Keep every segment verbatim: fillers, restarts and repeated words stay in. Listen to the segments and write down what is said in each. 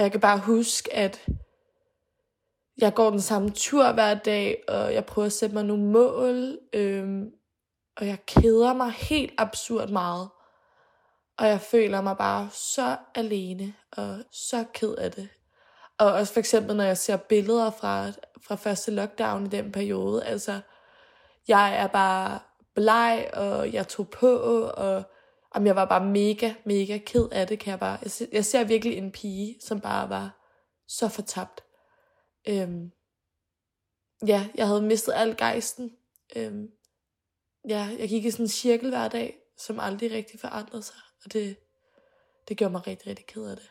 Og jeg kan bare huske, at jeg går den samme tur hver dag, og jeg prøver at sætte mig nogle mål, øhm, og jeg keder mig helt absurd meget. Og jeg føler mig bare så alene, og så ked af det. Og også for eksempel, når jeg ser billeder fra, fra første lockdown i den periode, altså, jeg er bare bleg, og jeg tog på, og jamen, jeg var bare mega, mega ked af det, kan jeg bare. Jeg ser, jeg ser virkelig en pige, som bare var så fortabt. Øhm, ja, jeg havde mistet al gejsten. Øhm, ja, jeg gik i sådan en cirkel hver dag, som aldrig rigtig forandrede sig. Og det, det gjorde mig rigtig, rigtig ked af det.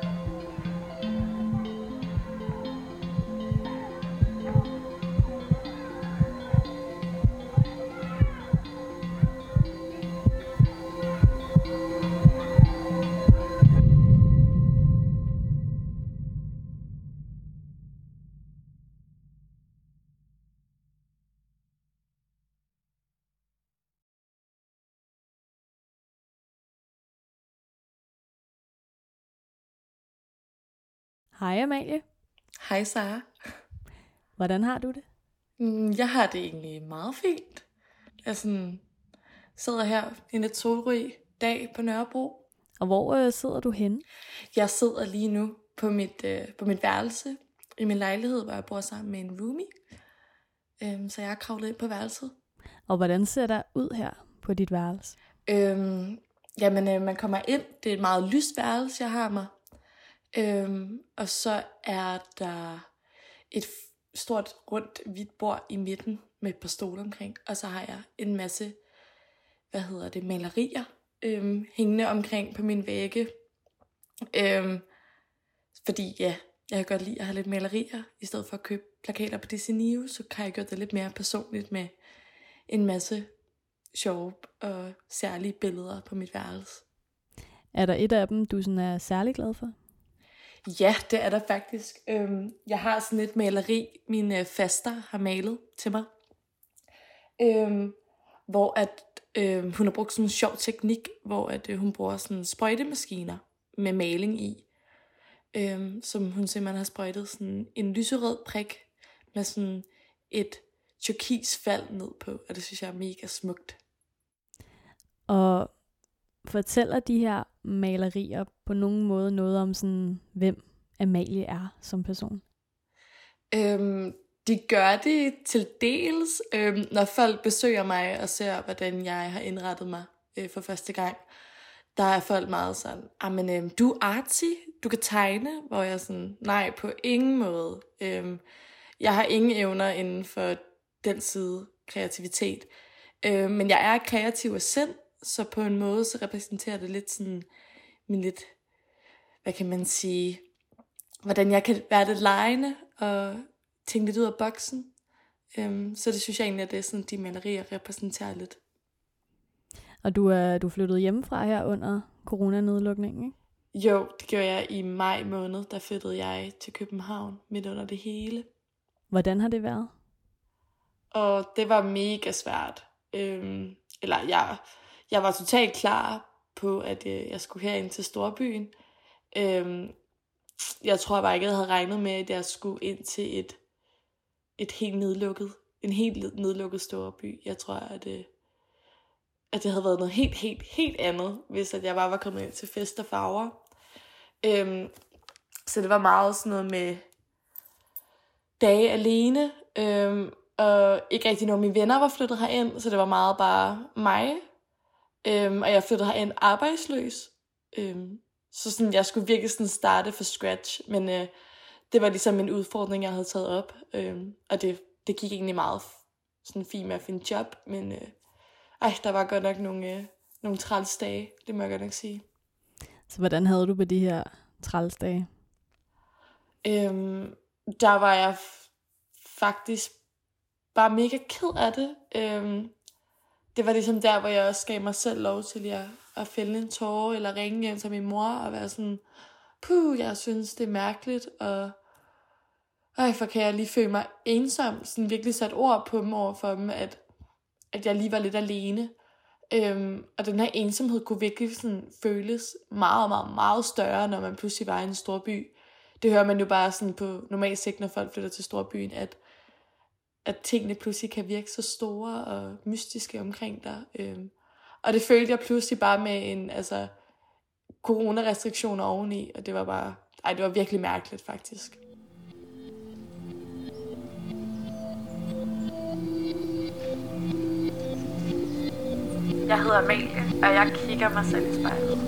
Hej Amalie. Hej Sarah. Hvordan har du det? Jeg har det egentlig meget fint. Jeg sådan sidder her i en lidt solrig dag på Nørrebro. Og hvor øh, sidder du henne? Jeg sidder lige nu på mit, øh, på mit værelse i min lejlighed, hvor jeg bor sammen med en roomie. Øhm, så jeg er kravlet ind på værelset. Og hvordan ser der ud her på dit værelse? Øhm, jamen, øh, man kommer ind. Det er et meget lyst værelse, jeg har mig. Øhm, og så er der et f- stort rundt hvidt bord i midten med et par stole omkring, og så har jeg en masse hvad hedder det malerier øhm, hængende omkring på mine vægge, øhm, fordi ja, jeg kan godt lide at have lidt malerier i stedet for at købe plakater på Disney, så kan jeg gøre det lidt mere personligt med en masse sjove og særlige billeder på mit værelse. Er der et af dem, du sådan er særlig glad for? Ja, det er der faktisk. Øhm, jeg har sådan et maleri, min øh, faster har malet til mig. Øhm, hvor at, øh, hun har brugt sådan en sjov teknik, hvor at, øh, hun bruger sådan sprøjtemaskiner med maling i. Øhm, som hun simpelthen har sprøjtet sådan en lyserød prik med sådan et turkisfald ned på. Og det synes jeg er mega smukt. Og fortæller de her malerier på nogen måde noget om sådan, hvem Amalie er som person? Øhm, de gør det til dels, øhm, når folk besøger mig og ser, hvordan jeg har indrettet mig øh, for første gang. Der er folk meget sådan, men øhm, du er artsy, du kan tegne, hvor jeg sådan, nej, på ingen måde. Øhm, jeg har ingen evner inden for den side kreativitet. Øhm, men jeg er kreativ af sind. Så på en måde, så repræsenterer det lidt sådan min lidt, hvad kan man sige, hvordan jeg kan være lidt legende og tænke lidt ud af boksen. Øhm, så det synes jeg egentlig, at det er sådan, de malerier repræsenterer lidt. Og du er, du er flyttet hjemmefra her under coronanedlukningen, ikke? Jo, det gjorde jeg i maj måned, der flyttede jeg til København midt under det hele. Hvordan har det været? Og det var mega svært. Øhm, eller jeg... Jeg var totalt klar på, at jeg skulle herind til storbyen. Øhm, jeg tror bare ikke, jeg havde regnet med, at jeg skulle ind til et, et helt nedlukket, en helt nedlukket storby. Jeg tror, at, at det havde været noget helt, helt, helt andet, hvis at jeg bare var kommet ind til fest og farver. Øhm, så det var meget sådan noget med dage alene, øhm, og ikke rigtig nogen af mine venner var flyttet herind, så det var meget bare mig. Øhm, og jeg flyttede herind arbejdsløs, øhm, så sådan, jeg skulle virkelig sådan starte fra scratch, men øh, det var ligesom en udfordring, jeg havde taget op, øhm, og det, det gik egentlig meget sådan fint med at finde job, men øh, ej, der var godt nok nogle, øh, nogle træls dage, det må jeg godt nok sige. Så hvordan havde du på de her træls dage? Øhm, der var jeg f- faktisk bare mega ked af det. Øhm, det var ligesom der, hvor jeg også gav mig selv lov til at, at fælde en tåre, eller ringe hjem til min mor og være sådan, puh, jeg synes det er mærkeligt, og ej, for kan jeg lige føle mig ensom, sådan virkelig sat ord på dem over for dem, at, at jeg lige var lidt alene. Øhm, og den her ensomhed kunne virkelig sådan føles meget, meget, meget større, når man pludselig var i en stor by. Det hører man jo bare sådan på normalt sigt, når folk flytter til storbyen, at, at tingene pludselig kan virke så store og mystiske omkring dig. Øhm, og det følte jeg pludselig bare med en altså, coronarestriktioner oveni, og det var bare, ej, det var virkelig mærkeligt faktisk. Jeg hedder Amalie, og jeg kigger mig selv i spejlet. Men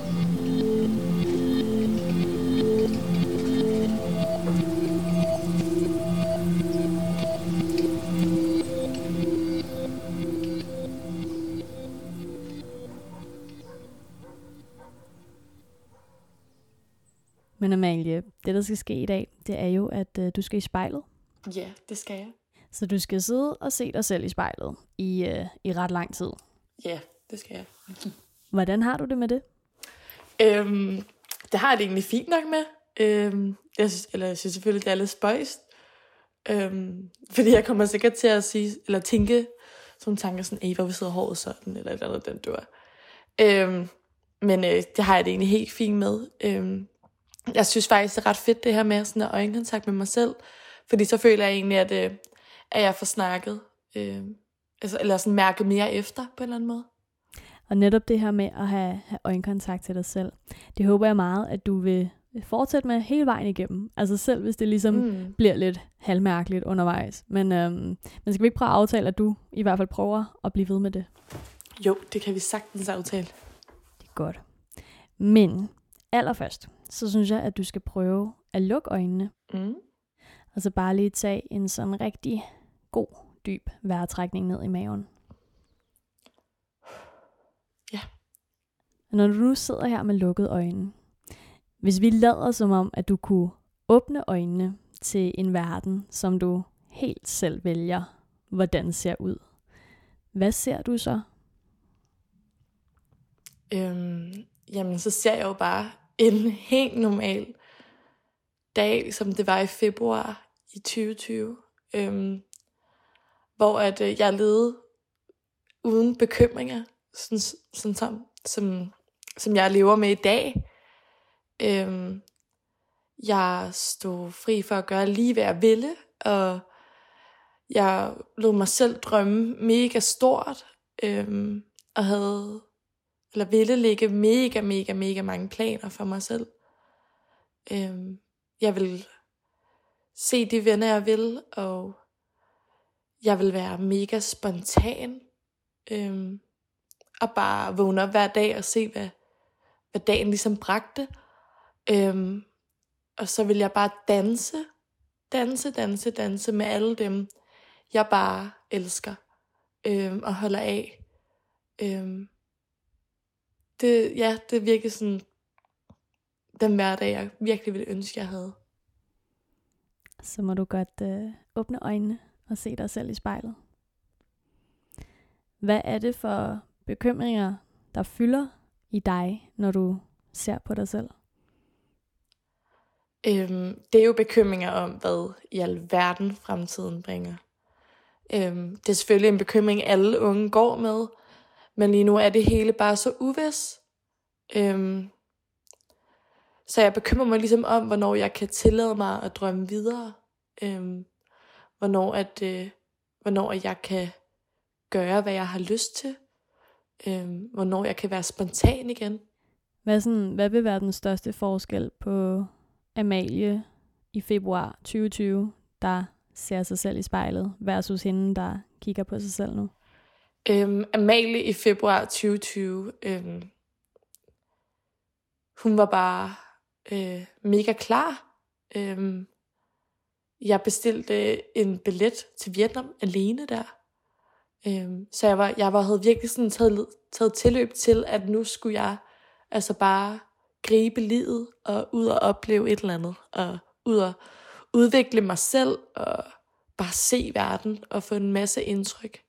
Amalie, det der skal ske i dag, det er jo, at øh, du skal i spejlet. Ja, det skal jeg. Så du skal sidde og se dig selv i spejlet i, øh, i ret lang tid. Ja. Det skal jeg. Hvordan har du det med det? Øhm, det har jeg det egentlig fint nok med. Øhm, jeg synes, eller jeg synes selvfølgelig, det er lidt spøjst. Øhm, fordi jeg kommer sikkert til at sige, eller tænke, som tanker sådan, ej, hvor sidder håret sådan, eller et eller andet, den dør. Øhm, men øh, det har jeg det egentlig helt fint med. Øhm, jeg synes faktisk, det er ret fedt det her med sådan at øjenkontakt med mig selv. Fordi så føler jeg egentlig, at, øh, at jeg får snakket. Øh, altså, eller sådan mærket mere efter, på en eller anden måde. Og netop det her med at have, have øjenkontakt til dig selv, det håber jeg meget, at du vil fortsætte med hele vejen igennem. Altså selv hvis det ligesom mm. bliver lidt halvmærkeligt undervejs. Men, øhm, men skal vi ikke prøve at aftale, at du i hvert fald prøver at blive ved med det? Jo, det kan vi sagtens aftale. Det er godt. Men allerførst, så synes jeg, at du skal prøve at lukke øjnene. Mm. Og så bare lige tage en sådan rigtig god, dyb vejrtrækning ned i maven. Når du nu sidder her med lukkede øjne, hvis vi lader som om, at du kunne åbne øjnene til en verden, som du helt selv vælger, hvordan ser ud. Hvad ser du så? Øhm, jamen, så ser jeg jo bare en helt normal dag, som det var i februar i tyve tyve. Øhm, hvor at, øh, jeg levede uden bekymringer, sådan, sådan som... Som, som jeg lever med i dag. Øhm, jeg stod fri for at gøre lige hvad jeg ville, og jeg lod mig selv drømme mega stort, øhm, og havde, eller ville lægge mega, mega, mega mange planer for mig selv. Øhm, jeg ville se de venner jeg ville, og jeg ville være mega spontan, øhm, og bare vågne op hver dag og se, hvad, hvad dagen ligesom bragte. Øhm, og så ville jeg bare danse, danse, danse, danse med alle dem, jeg bare elsker øhm, og holder af. Øhm, det, ja, det virkede sådan den hverdag, jeg virkelig ville ønske, jeg havde. Så må du godt øh, åbne øjnene og se dig selv i spejlet. Hvad er det for bekymringer, der fylder i dig, når du ser på dig selv? Øhm, det er jo bekymringer om, hvad i alverden fremtiden bringer. Øhm, det er selvfølgelig en bekymring, alle unge går med, men lige nu er det hele bare så uvis. Øhm, så jeg bekymrer mig ligesom om, hvornår jeg kan tillade mig at drømme videre. Øhm, hvornår, at, øh, hvornår jeg kan gøre, hvad jeg har lyst til. Øhm, hvornår jeg kan være spontan igen. Hvad, sådan, hvad vil være den største forskel på Amalie i februar tyve tyve, der ser sig selv i spejlet, versus hende, der kigger på sig selv nu? Øhm, Amalie i februar tyve tyve, øhm, hun var bare øh, mega klar. Øhm, jeg bestilte en billet til Vietnam alene der. Øhm, så jeg, var, jeg var, havde virkelig sådan taget, taget tilløb til, at nu skulle jeg altså bare gribe livet og ud og opleve et eller andet. Og ud og udvikle mig selv og bare se verden og få en masse indtryk.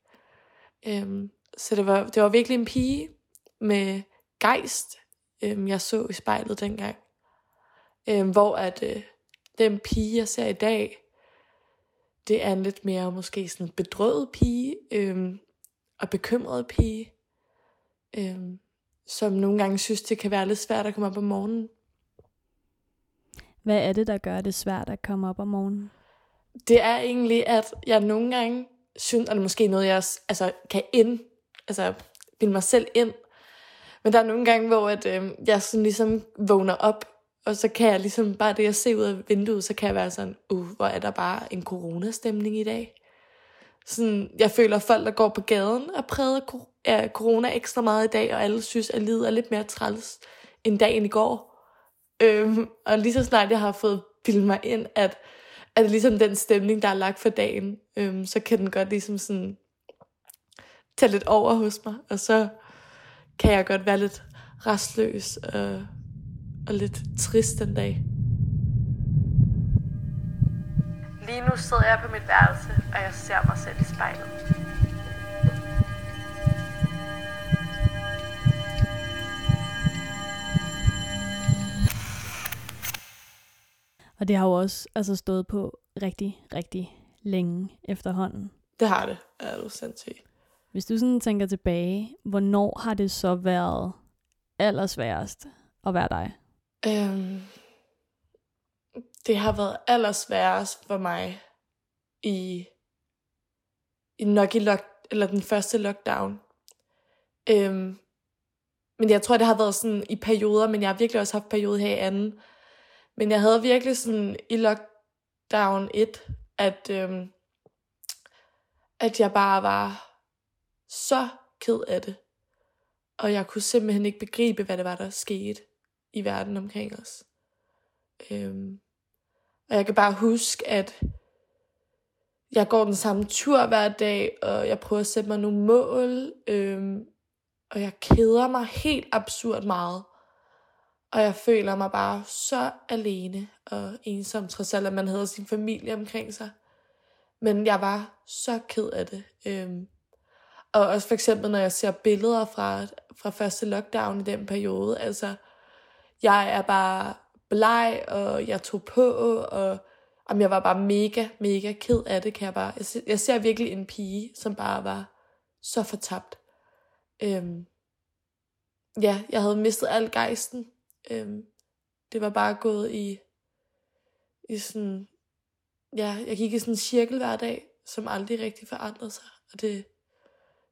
Øhm, så det var, det var virkelig en pige med gejst, øhm, jeg så i spejlet dengang. Øhm, hvor at øh, den pige, jeg ser i dag, det er en lidt mere måske sådan bedrøvet pige øhm, og bekymret pige, øhm, som nogle gange synes, det kan være lidt svært at komme op om morgenen. Hvad er det, der gør det svært at komme op om morgenen? Det er egentlig, at jeg nogle gange synes, og det er måske noget, jeg altså, kan ind, altså bilde mig selv ind, men der er nogle gange, hvor at, øh, jeg sådan ligesom vågner op, og så kan jeg ligesom bare det, jeg ser ud af vinduet, så kan jeg være sådan, uh, hvor er der bare en coronastemning i dag. Sådan, jeg føler, at folk, der går på gaden og præget af corona ekstra meget i dag, og alle synes, at livet er lidt mere træls end dagen i går. Øhm, og lige så snart jeg har fået bildet mig ind, at, at ligesom den stemning, der er lagt for dagen, øhm, så kan den godt ligesom sådan tage lidt over hos mig, og så kan jeg godt være lidt rastløs og og lidt trist den dag. Lige nu sidder jeg på mit værelse, og jeg ser mig selv i spejlet. Og det har jo også altså stået på rigtig, rigtig længe efterhånden. Det har det, er du sindssygt. Hvis du sådan tænker tilbage, hvornår har det så været allersværest at være dig? Øhm, det har været allersværest for mig i, i nok i lock, eller den første lockdown. Øhm, men jeg tror, det har været sådan i perioder, men jeg har virkelig også haft perioder her i anden. Men jeg havde virkelig sådan i lockdown et, at, øhm, at jeg bare var så ked af det. Og jeg kunne simpelthen ikke begribe, hvad det var, der skete i verden omkring os. Øhm, og jeg kan bare huske, at jeg går den samme tur hver dag, og jeg prøver at sætte mig nogle mål, øhm, og jeg keder mig helt absurd meget. Og jeg føler mig bare så alene og ensom, trods alt, at man havde sin familie omkring sig. Men jeg var så ked af det. Øhm, og også for eksempel, når jeg ser billeder fra, fra første lockdown i den periode, altså jeg er bare bleg, og jeg tog på, og jamen, jeg var bare mega, mega ked af det, kan jeg bare. Jeg ser, jeg ser virkelig en pige, som bare var så fortabt. Øhm, ja, jeg havde mistet al gejsten. Øhm, det var bare gået i, i sådan, ja, jeg gik i sådan en cirkel hver dag, som aldrig rigtig forandrede sig, og det,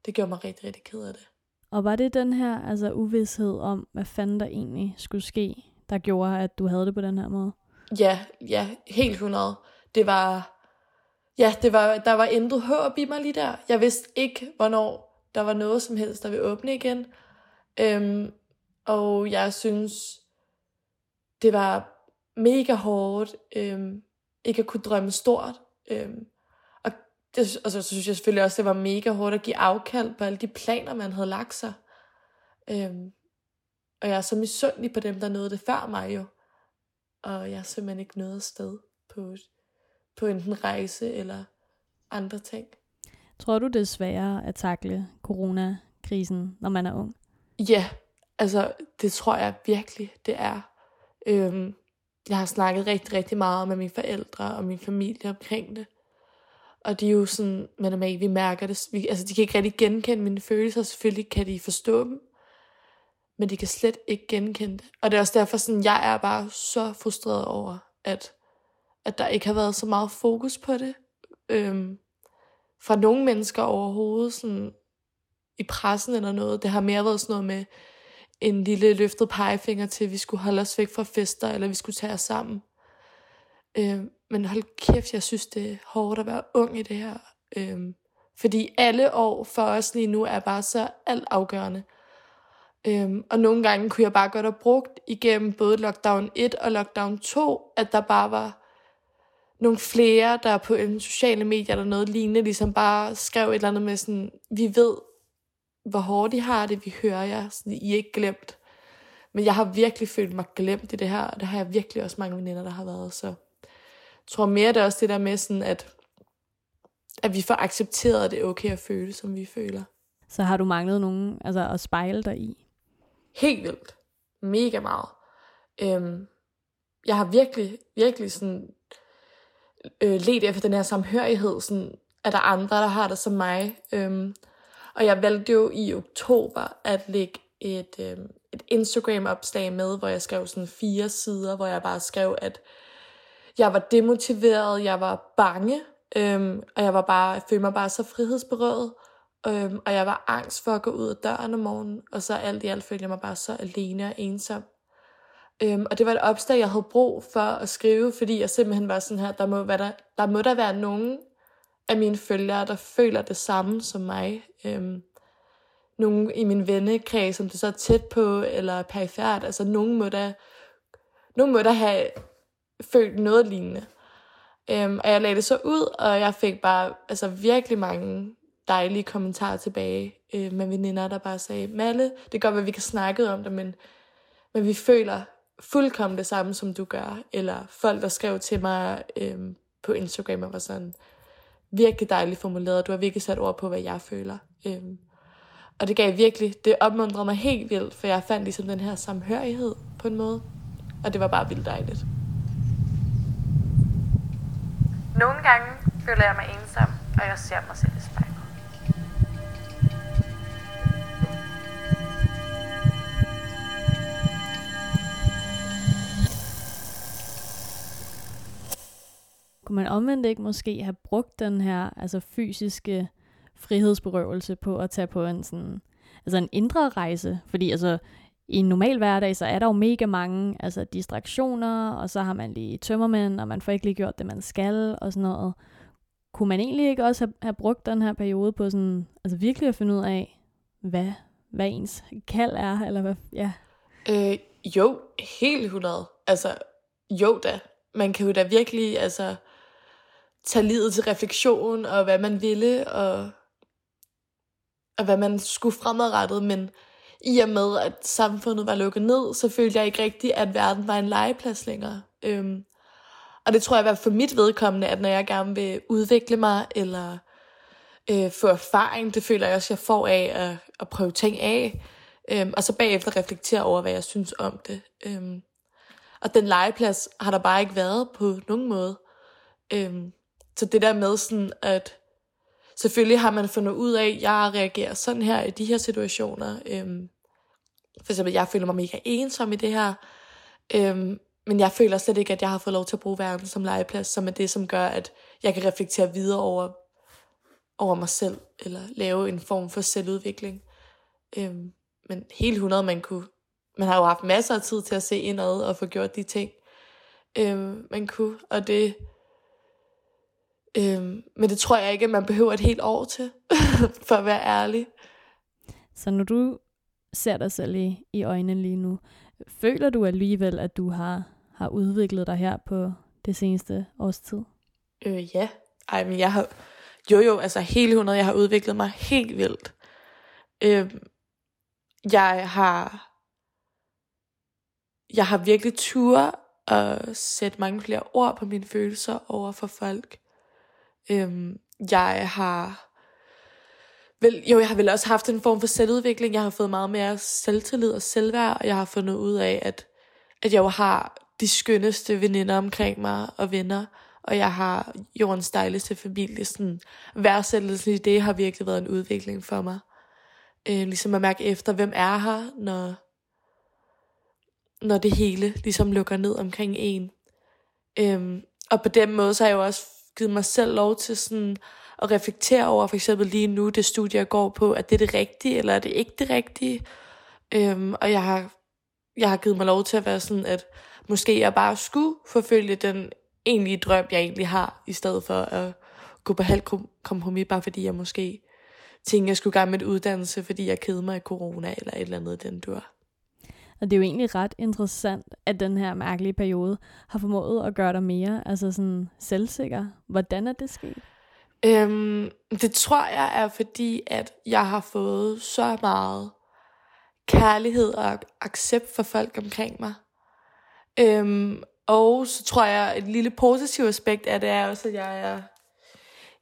det gjorde mig rigtig, rigtig ked af det. Og var det den her altså uvidshed om, hvad fanden der egentlig skulle ske, der gjorde, at du havde det på den her måde? Ja, ja, helt hundrede. Det var, ja, det var, der var intet håb i mig lige der. Jeg vidste ikke, hvornår der var noget som helst, der ville åbne igen. Øhm, og jeg synes, det var mega hårdt, øhm, ikke at kunne drømme stort. Øhm, Det, og så synes jeg selvfølgelig også, det var mega hårdt at give afkald på alle de planer, man havde lagt sig. Øhm, og jeg er så misundelig på dem, der nåede det før mig jo. Og jeg er simpelthen ikke nået afsted på, på enten rejse eller andre ting. Tror du, det er sværere at takle coronakrisen, når man er ung? Ja, altså det tror jeg virkelig, det er. Øhm, jeg har snakket rigtig, rigtig meget med mine forældre og min familie omkring det. Og de er jo sådan, man er med, vi mærker det. Vi, altså, de kan ikke rigtig genkende mine følelser. Selvfølgelig kan de forstå dem. Men de kan slet ikke genkende det. Og det er også derfor, sådan, jeg er bare så frustreret over, at, at der ikke har været så meget fokus på det. Øhm, fra nogle mennesker overhovedet, sådan, i pressen eller noget. Det har mere været sådan noget med en lille løftet pegefinger til, at vi skulle holde os væk fra fester, eller vi skulle tage os sammen. Øhm, Men hold kæft, jeg synes, det er hårdt at være ung i det her. Øhm, fordi alle år for os lige nu er bare så altafgørende. Øhm, og nogle gange kunne jeg bare godt have brugt igennem både lockdown et og lockdown to, at der bare var nogle flere, der på sociale medier eller noget lignende, ligesom bare skrev et eller andet med sådan, vi ved, hvor hårdt de har det, vi hører jer, sådan, I er ikke glemt. Men jeg har virkelig følt mig glemt i det her, og der har jeg virkelig også mange veninder, der har været. Så jeg tror mere, det er også det der med, sådan, at, at vi får accepteret, at det er okay at føle, som vi føler. Så har du manglet nogen altså at spejle dig i? Helt vildt. Mega meget. Øhm, jeg har virkelig, virkelig sådan, øh, let efter den her samhørighed, sådan, at der er andre, der har det som mig. Øhm, og jeg valgte jo i oktober at lægge et... Øh, et Instagram-opslag med, hvor jeg skrev sådan fire sider, hvor jeg bare skrev, at jeg var demotiveret, jeg var bange, øhm, og jeg var bare, jeg følte mig bare så frihedsberøvet, øhm, og jeg var angst for at gå ud af døren om morgenen, og så alt i alt følte jeg mig bare så alene og ensom. Øhm, og det var et opslag, jeg havde brug for at skrive, fordi jeg simpelthen var sådan her, der må, hvad der, der, må der være nogen af mine følgere, der føler det samme som mig. Øhm, Nogen i min vennekreds, som det så er tæt på, eller perifært. Altså, nogen må da, nogen må da have følt noget lignende. Øhm, og jeg lagde det så ud, og jeg fik bare altså, virkelig mange dejlige kommentarer tilbage øh, med veninder, der bare sagde, Malle, det kan godt være, vi kan snakke om det, men, men vi føler fuldkommen det samme, som du gør. Eller folk, der skrev til mig øh, på Instagram, og var sådan virkelig dejligt formuleret. Du har virkelig sat ord på, hvad jeg føler. Øh, Og det gav virkelig, det opmuntrede mig helt vildt, for jeg fandt ligesom den her samhørighed på en måde. Og det var bare vildt dejligt. Nogle gange føler jeg mig ensom, og jeg ser mig selv i spejlet. Kunne man omvendt ikke måske have brugt den her altså fysiske frihedsberøvelse på at tage på en sådan altså en indre rejse, fordi altså i en normal hverdag så er der jo mega mange altså distraktioner, og så har man lige tømmermænd, og man får ikke lige gjort det man skal og sådan noget. Kunne man egentlig ikke også have, have brugt den her periode på sådan altså virkelig at finde ud af hvad hvad ens kald er eller hvad? Ja. Øh, jo, helt hundrede. Altså jo da. Man kan jo da virkelig altså tage livet til refleksion og hvad man ville og og hvad man skulle fremadrettet, men i og med, at samfundet var lukket ned, så følte jeg ikke rigtigt, at verden var en legeplads længere. Øhm, og det tror jeg var for mit vedkommende, at når jeg gerne vil udvikle mig, eller øh, få erfaring, det føler jeg også, jeg får af at, at prøve ting af, øhm, og så bagefter reflektere over, hvad jeg synes om det. Øhm, og den legeplads har der bare ikke været på nogen måde. Øhm, så det der med sådan, at selvfølgelig har man fundet ud af, at jeg reagerer sådan her i de her situationer. Øhm, for eksempel, jeg føler mig mega ensom i det her. Øhm, men jeg føler slet ikke, at jeg har fået lov til at bruge verden som legeplads, som er det, som gør, at jeg kan reflektere videre over, over mig selv, eller lave en form for selvudvikling. Øhm, men helt hundrede, man kunne... Man har jo haft masser af tid til at se indad og få gjort de ting, øhm, man kunne. Og det... Øhm, men det tror jeg ikke, at man behøver et helt år til, for at være ærlig. Så når du ser dig selv i, i øjnene lige nu, føler du alligevel, at du har, har udviklet dig her på det seneste års tid? Øh, ja. Ej, men jeg har... Jo, jo, altså hele hundrede, jeg har udviklet mig helt vildt. Øhm, jeg har... Jeg har virkelig turde at sætte mange flere ord på mine følelser over for folk. Øhm, jeg har vel, jo, jeg har vel også haft en form for selvudvikling. Jeg har fået meget mere selvtillid og selvværd, og jeg har fundet ud af, at, at jeg jo har de skønneste veninder omkring mig og venner, og jeg har jordens dejligste familie. Sådan, værdsættelsen i det har virkelig været en udvikling for mig. Øhm, ligesom at mærke efter, hvem er her, når, når det hele ligesom lukker ned omkring en. Øhm, og på den måde, så har jeg jo også givet mig selv lov til sådan at reflektere over, for eksempel lige nu, det studie, jeg går på, at det er det rigtige, eller er det ikke det rigtige. Øhm, og jeg har, jeg har givet mig lov til at være sådan, at måske jeg bare skulle forfølge den egentlige drøm, jeg egentlig har, i stedet for at gå på halvt kompromis, bare fordi jeg måske tænkte, jeg skulle gøre med et uddannelse, fordi jeg keder mig i corona, eller et eller andet den dur. Og det er jo egentlig ret interessant, at den her mærkelige periode har formået at gøre dig mere altså sådan selvsikker. Hvordan er det sket? Øhm, det tror jeg er fordi, at jeg har fået så meget kærlighed og accept for folk omkring mig. Øhm, og så tror jeg, et lille positivt aspekt af det er også, at jeg er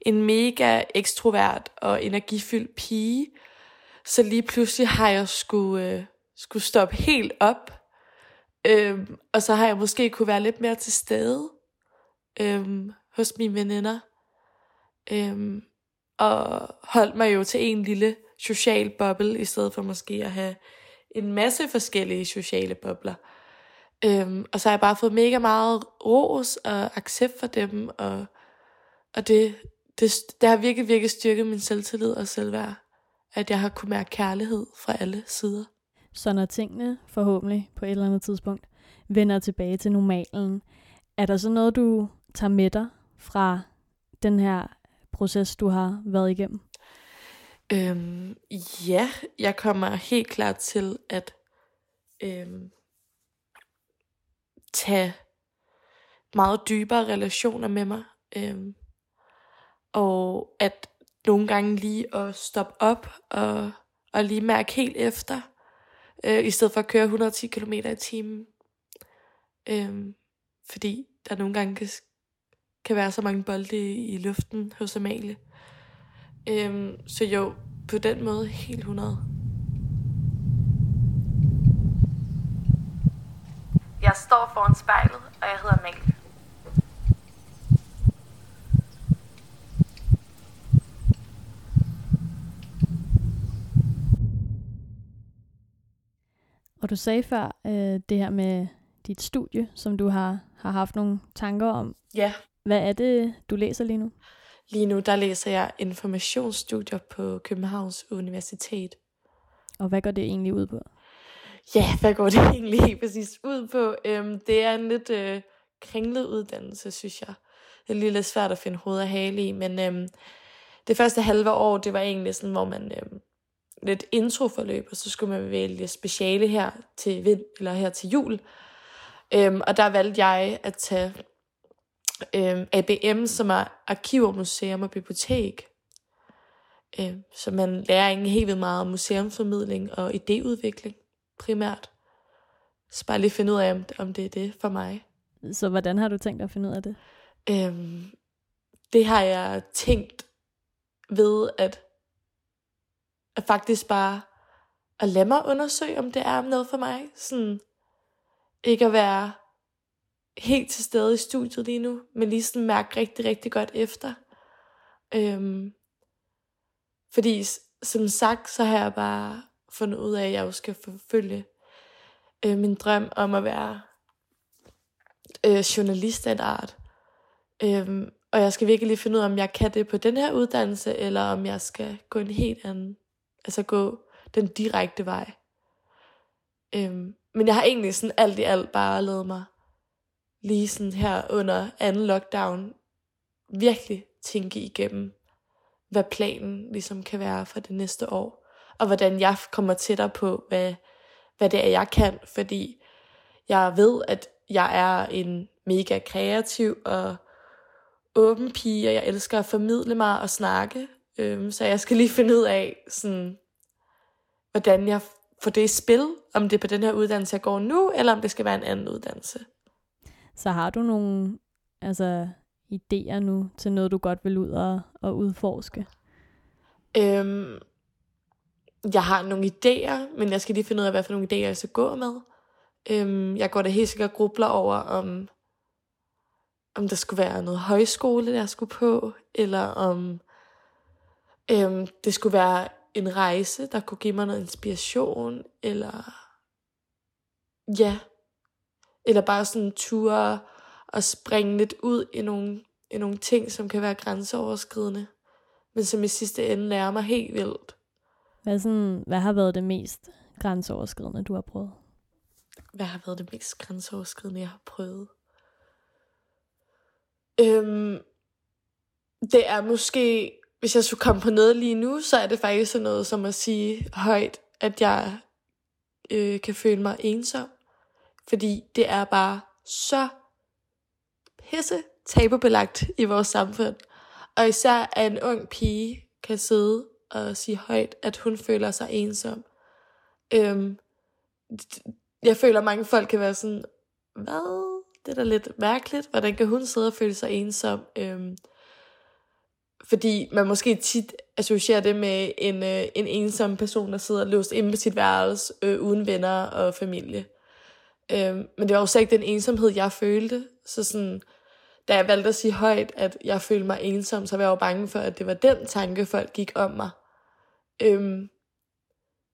en mega ekstrovert og energifyldt pige. Så lige pludselig har jeg skulle, øh, skulle stoppe helt op. Øhm, og så har jeg måske kunne være lidt mere til stede øhm, hos mine veninder. Øhm, og holdt mig jo til en lille social boble, i stedet for måske at have en masse forskellige sociale bobler. Øhm, og så har jeg bare fået mega meget ros og accept for dem, og, og det, det, det har virkelig, virkelig styrket min selvtillid og selvværd, at jeg har kunnet mærke kærlighed fra alle sider. Så når tingene forhåbentlig på et eller andet tidspunkt vender tilbage til normalen, er der så noget, du tager med dig fra den her proces, du har været igennem? Øhm, ja, jeg kommer helt klart til at øhm, tage meget dybere relationer med mig. Øhm, og at nogle gange lige at stoppe op og, og lige mærke helt efter, øh, i stedet for at køre hundrede og ti kilometer i timen. Øhm, fordi der nogle gange kan, kan være så mange bolde i, i luften hos Amalie. Øhm, så jo, på den måde helt hundrede. Jeg står foran spejlet, og jeg hedder Amalie. Og du sagde før øh, det her med dit studie, som du har, har haft nogle tanker om. Ja. Hvad er det, du læser lige nu? Lige nu, der læser jeg informationsstudier på Københavns Universitet. Og hvad går det egentlig ud på? Ja, hvad går det egentlig helt præcis ud på? Øhm, det er en lidt øh, kringlet uddannelse, synes jeg. Det er lige lidt svært at finde hoved og hale i, men øhm, det første halve år, det var egentlig sådan, hvor man øhm, lidt introforløb, og så skulle man vælge speciale her til vind, eller her til jul. Øhm, og der valgte jeg at tage Øhm, A B M, som er arkiv, museum og bibliotek. Øhm, så man lærer egentlig helt vildt meget om museumformidling og idéudvikling primært. Så bare lige finde ud af, om det er det for mig. Så hvordan har du tænkt dig at finde ud af det? Øhm, det har jeg tænkt ved at, at faktisk bare at lade mig undersøge, om det er noget for mig. Sådan, ikke at være helt til stede i studiet lige nu, men lige sådan mærke rigtig, rigtig godt efter. Øhm, fordi som sagt, så har jeg bare fundet ud af, at jeg jo skal forfølge øh, min drøm om at være øh, journalist af en art. Øhm, og jeg skal virkelig lige finde ud af, om jeg kan det på den her uddannelse, eller om jeg skal gå en helt anden, altså gå den direkte vej. Øhm, men jeg har egentlig sådan alt i alt bare lavet mig lige sådan her under anden lockdown virkelig tænke igennem, hvad planen ligesom kan være for det næste år, og hvordan jeg kommer tættere på, hvad, hvad det er, jeg kan, fordi jeg ved, at jeg er en mega kreativ og åben pige, og jeg elsker at formidle mig og snakke, øhm, så jeg skal lige finde ud af, sådan, hvordan jeg får det i spil, om det er på den her uddannelse, jeg går nu, eller om det skal være en anden uddannelse. Så har du nogle altså, idéer nu til noget, du godt vil ud og, og udforske? Øhm, jeg har nogle idéer, men jeg skal lige finde ud af, hvad for nogle idéer jeg skal gå med. Øhm, jeg går da helt sikkert grubler over, om, om der skulle være noget højskole, der skulle på, eller om øhm, det skulle være en rejse, der kunne give mig noget inspiration, eller ja... Eller bare sådan ture og springe lidt ud i nogle, i nogle ting, som kan være grænseoverskridende. Men som i sidste ende lærer mig helt vildt. Hvad, sådan, hvad har været det mest grænseoverskridende, du har prøvet? Hvad har været det mest grænseoverskridende, jeg har prøvet? Øhm, det er måske, hvis jeg skulle komme på noget lige nu, så er det faktisk sådan noget som at sige højt, at jeg øh, kan føle mig ensom. Fordi det er bare så pisse tabubelagt i vores samfund. Og især at en ung pige kan sidde og sige højt, at hun føler sig ensom. Øhm, jeg føler, at mange folk kan være sådan, hvad? Det er da lidt mærkeligt. Hvordan kan hun sidde og føle sig ensom? Øhm, fordi man måske tit associerer det med en, øh, en ensom person, der sidder låst inde på sit værelse, øh, uden venner og familie. Øhm, men det var jo slet ikke den ensomhed, jeg følte. Så sådan, da jeg valgte at sige højt, at jeg følte mig ensom, så var jeg jo bange for, at det var den tanke, folk gik om mig. Øhm,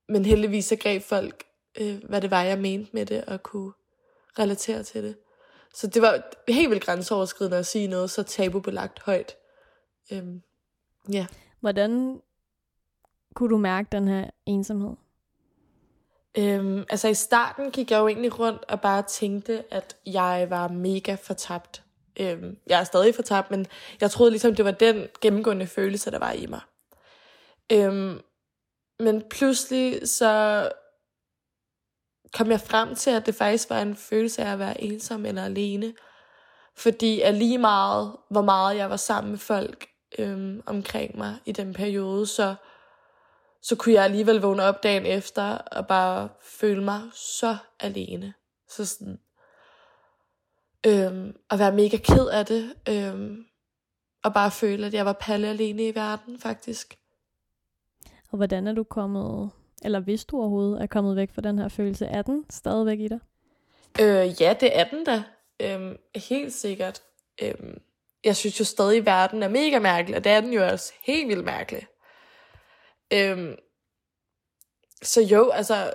men heldigvis så greb folk, øh, hvad det var, jeg mente med det, og kunne relatere til det. Så det var helt vildt grænseoverskridende at sige noget så tabubelagt højt. Øhm, yeah. Hvordan kunne du mærke den her ensomhed? Øhm, altså i starten gik jeg jo egentlig rundt og bare tænkte, at jeg var mega fortabt. Øhm, jeg er stadig fortabt, men jeg troede ligesom, det var den gennemgående følelse, der var i mig. Øhm, men pludselig så kom jeg frem til, at det faktisk var en følelse af at være ensom eller alene. Fordi at lige meget, hvor meget jeg var sammen med folk øhm, omkring mig i den periode, så, så kunne jeg alligevel vågne op dagen efter og bare føle mig så alene. Så sådan, øhm, at være mega ked af det, øhm, og bare føle, at jeg var palle alene i verden faktisk. Og hvordan er du kommet, eller hvis du overhovedet er kommet væk fra den her følelse, er den stadigvæk i dig? Øh, ja, det er den da. Øhm, helt sikkert. Øhm, jeg synes jo stadig, at verden er mega mærkelig, og det er den jo også helt vildt mærkelig. Øhm, så jo, altså,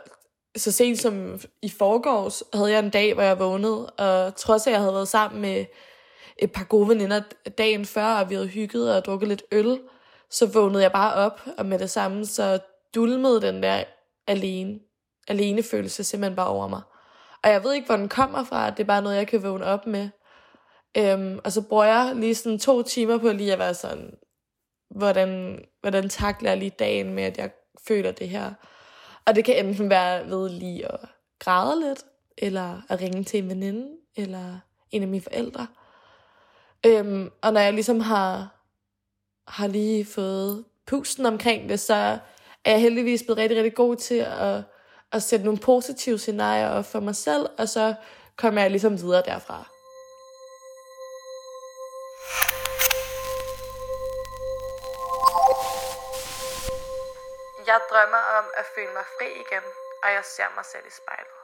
så sent som i forgårs havde jeg en dag, hvor jeg vågnede, og trods at jeg havde været sammen med et par gode veninder dagen før, og vi havde hygget og drukket lidt øl, så vågnede jeg bare op, og med det samme, så dulmede den der alene, alenefølelse simpelthen bare over mig. Og jeg ved ikke, hvor den kommer fra. Det er bare noget, jeg kan vågne op med. Øhm, og så bruger jeg lige sådan to timer på lige at være sådan, hvordan, hvordan takler jeg lige dagen med, at jeg føler det her. Og det kan enten være ved lige at græde lidt, eller at ringe til en veninde, eller en af mine forældre. Øhm, og når jeg ligesom har, har lige fået pusten omkring det, så er jeg heldigvis blevet rigtig, rigtig god til at og sætte nogle positive scenarier op for mig selv, og så kommer jeg ligesom videre derfra. Jeg drømmer om at føle mig fri igen, og jeg ser mig selv i spejlet.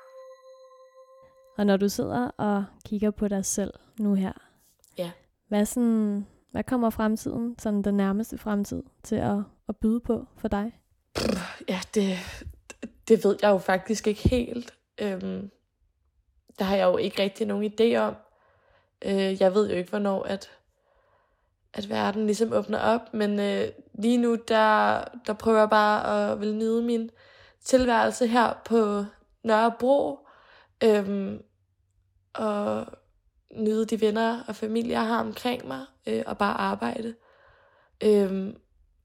Og når du sidder og kigger på dig selv nu her, ja. hvad, sådan, hvad kommer fremtiden, sådan den nærmeste fremtid, til at, at byde på for dig? Ja, det... Det ved jeg jo faktisk ikke helt. Øhm, der har jeg jo ikke rigtig nogen idé om. Øh, jeg ved jo ikke, hvornår at, at verden ligesom åbner op. Men øh, lige nu, der, der prøver jeg bare at vil nyde min tilværelse her på Nørrebro. Øhm, og nyde de venner og familie, jeg har omkring mig. Øh, og bare arbejde. Øhm,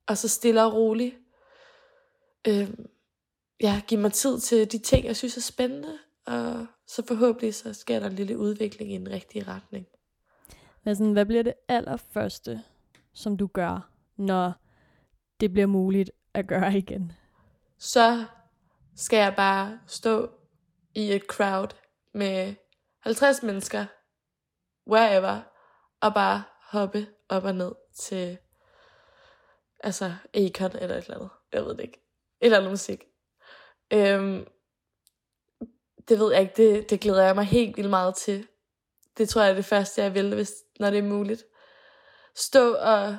og så stille og roligt. Øhm, Ja, give mig tid til de ting, jeg synes er spændende, og så forhåbentlig så sker der en lille udvikling i en rigtig retning. Sådan, hvad bliver det allerførste, som du gør, når det bliver muligt at gøre igen? Så skal jeg bare stå i et crowd med halvtreds mennesker, wherever, og bare hoppe op og ned til altså Econ eller et eller andet. Jeg ved det ikke. Et eller andet musik. Øhm, det ved jeg ikke, det, det glæder jeg mig helt vildt meget til. Det tror jeg er det første, jeg vil, hvis, når det er muligt. Stå og,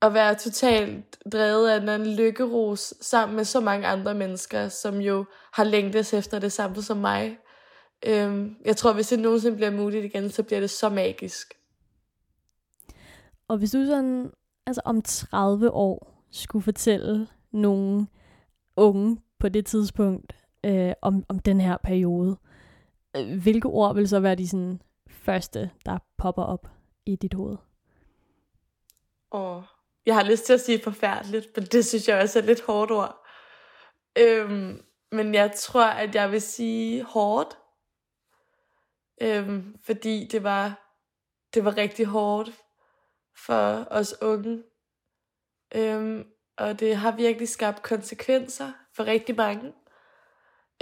og være totalt drevet af en lykkeros sammen med så mange andre mennesker, som jo har længtes efter det samme som mig. Øhm, jeg tror, hvis det nogensinde bliver muligt igen, så bliver det så magisk. Og hvis du sådan, altså om tredive år skulle fortælle nogen unge på det tidspunkt, øh, om, om den her periode. Hvilke ord vil så være de sådan, første, der popper op i dit hoved? Åh, jeg har lyst til at sige forfærdeligt, men det synes jeg også er lidt hårdt ord. Øhm, Men jeg tror, at jeg vil sige hårdt. Øhm, fordi det var, det var rigtig hårdt for os unge. Øhm, og det har virkelig skabt konsekvenser for rigtig mange.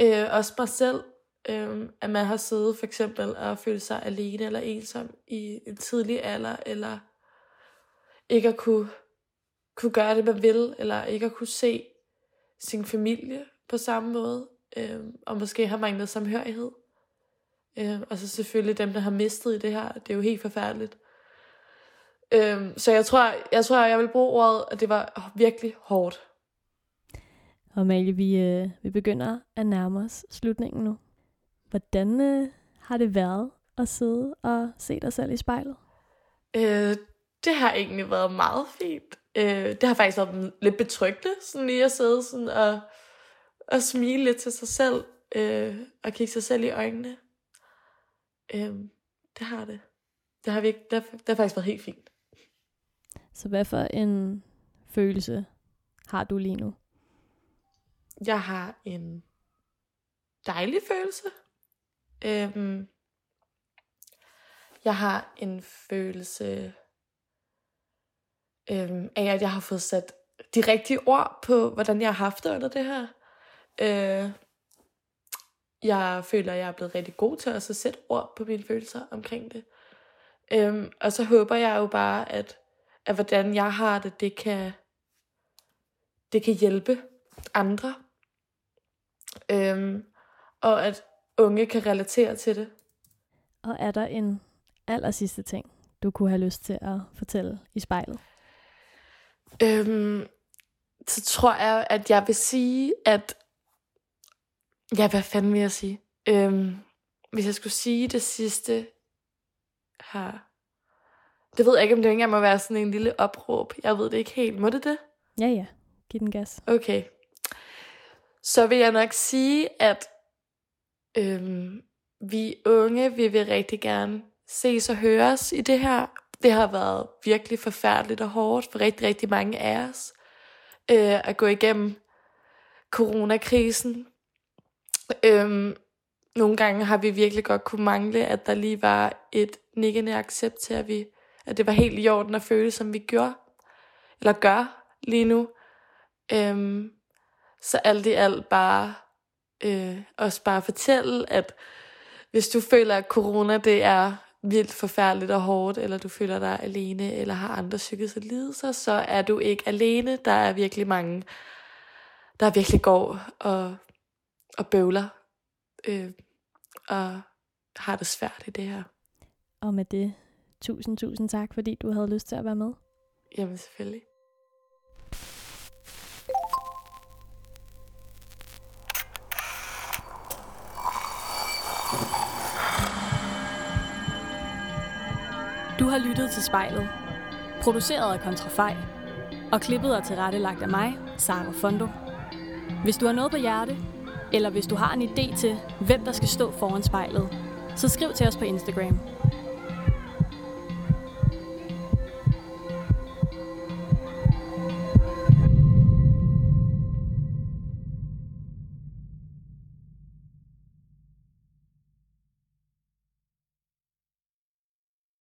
Øh, også mig selv. Øh, at man har siddet for eksempel og følt sig alene eller ensom i en tidlig alder. Eller ikke at kunne, kunne gøre det, man vil. Eller ikke at kunne se sin familie på samme måde, øh, og måske har manglet samhørighed. Øh, og så selvfølgelig dem, der har mistet i det her, det er jo helt forfærdeligt. Øh, så jeg tror, jeg tror, jeg vil bruge ordet, at det var virkelig hårdt. Og Amalie, vi, øh, vi begynder at nærme os slutningen nu. Hvordan øh, har det været at sidde og se dig selv i spejlet? Øh, det har egentlig været meget fint. Øh, det har faktisk været lidt betryggende, sådan lige at sidde sådan og... og smile lidt til sig selv, øh, og kigge sig selv i øjnene. Øh, det har det. Det har, vi ikke, det, har, det har faktisk været helt fint. Så hvad for en følelse har du lige nu? Jeg har en dejlig følelse. Øh, jeg har en følelse øh, af, at jeg har fået sat de rigtige ord på, hvordan jeg har haft det under det her. Øh, jeg føler, at jeg er blevet rigtig god til at så sætte ord på mine følelser omkring det. Øh, og så håber jeg jo bare, at, at hvordan jeg har det, det kan, det kan hjælpe andre. Øh, og at unge kan relatere til det. Og er der en allersidste ting, du kunne have lyst til at fortælle i spejlet? Øh, så tror jeg, at jeg vil sige, at... Ja, hvad fanden vil jeg sige? Øhm, hvis jeg skulle sige det sidste her... Det ved jeg ikke, om det ikke engang må være sådan en lille opråb. Jeg ved det ikke helt. Må det det? Ja, ja. Giv den gas. Okay. Så vil jeg nok sige, at øhm, vi unge, vi vil rigtig gerne ses og høres i det her. Det har været virkelig forfærdeligt og hårdt for rigtig, rigtig mange af os. Øh, at gå igennem coronakrisen. Øhm, nogle gange har vi virkelig godt kunne mangle, at der lige var et nikkende accept til, at, vi, at det var helt i orden at føle, som vi gjorde, eller gør lige nu. Øhm, så alt i alt bare, øh, også bare fortælle, at hvis du føler, at corona det er vildt forfærdeligt og hårdt, eller du føler dig alene, eller har andre psykiske lidelser, så er du ikke alene. Der er virkelig mange, der virkelig går og, og bøvler, øh, og har det svært i det her. Og med det, tusind, tusind tak, fordi du havde lyst til at være med. Jamen selvfølgelig. Du har lyttet til Spejlet, produceret af Kontrafejl, og klippet og tilrettelagt af mig, Sarah Fondo. Hvis du har noget på hjerte, eller hvis du har en idé til, hvem der skal stå foran spejlet, så skriv til os på Instagram.